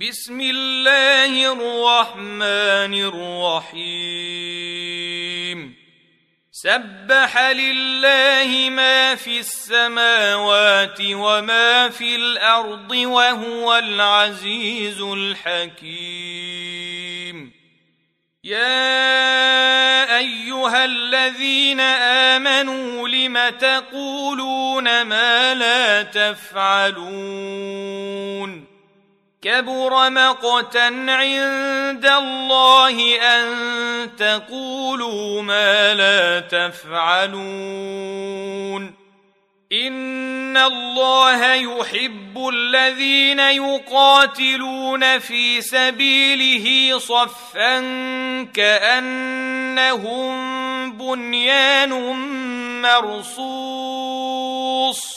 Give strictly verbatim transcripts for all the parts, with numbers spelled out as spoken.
بسم الله الرحمن الرحيم سبح لله ما في السماوات وما في الأرض وهو العزيز الحكيم يا أيها الذين آمنوا لم تقولون ما لا تفعلون كبر مقتا عند الله أن تقولوا ما لا تفعلون إن الله يحب الذين يقاتلون في سبيله صفا كأنهم بنيان مرصوص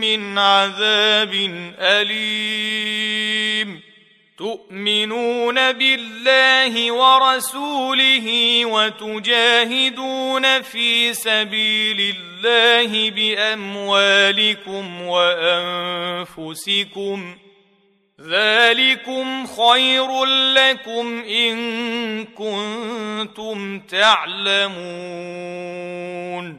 من عذاب أليم تؤمنون بالله ورسوله وتجاهدون في سبيل الله بأموالكم وأنفسكم ذلكم خير لكم إن كنتم تعلمون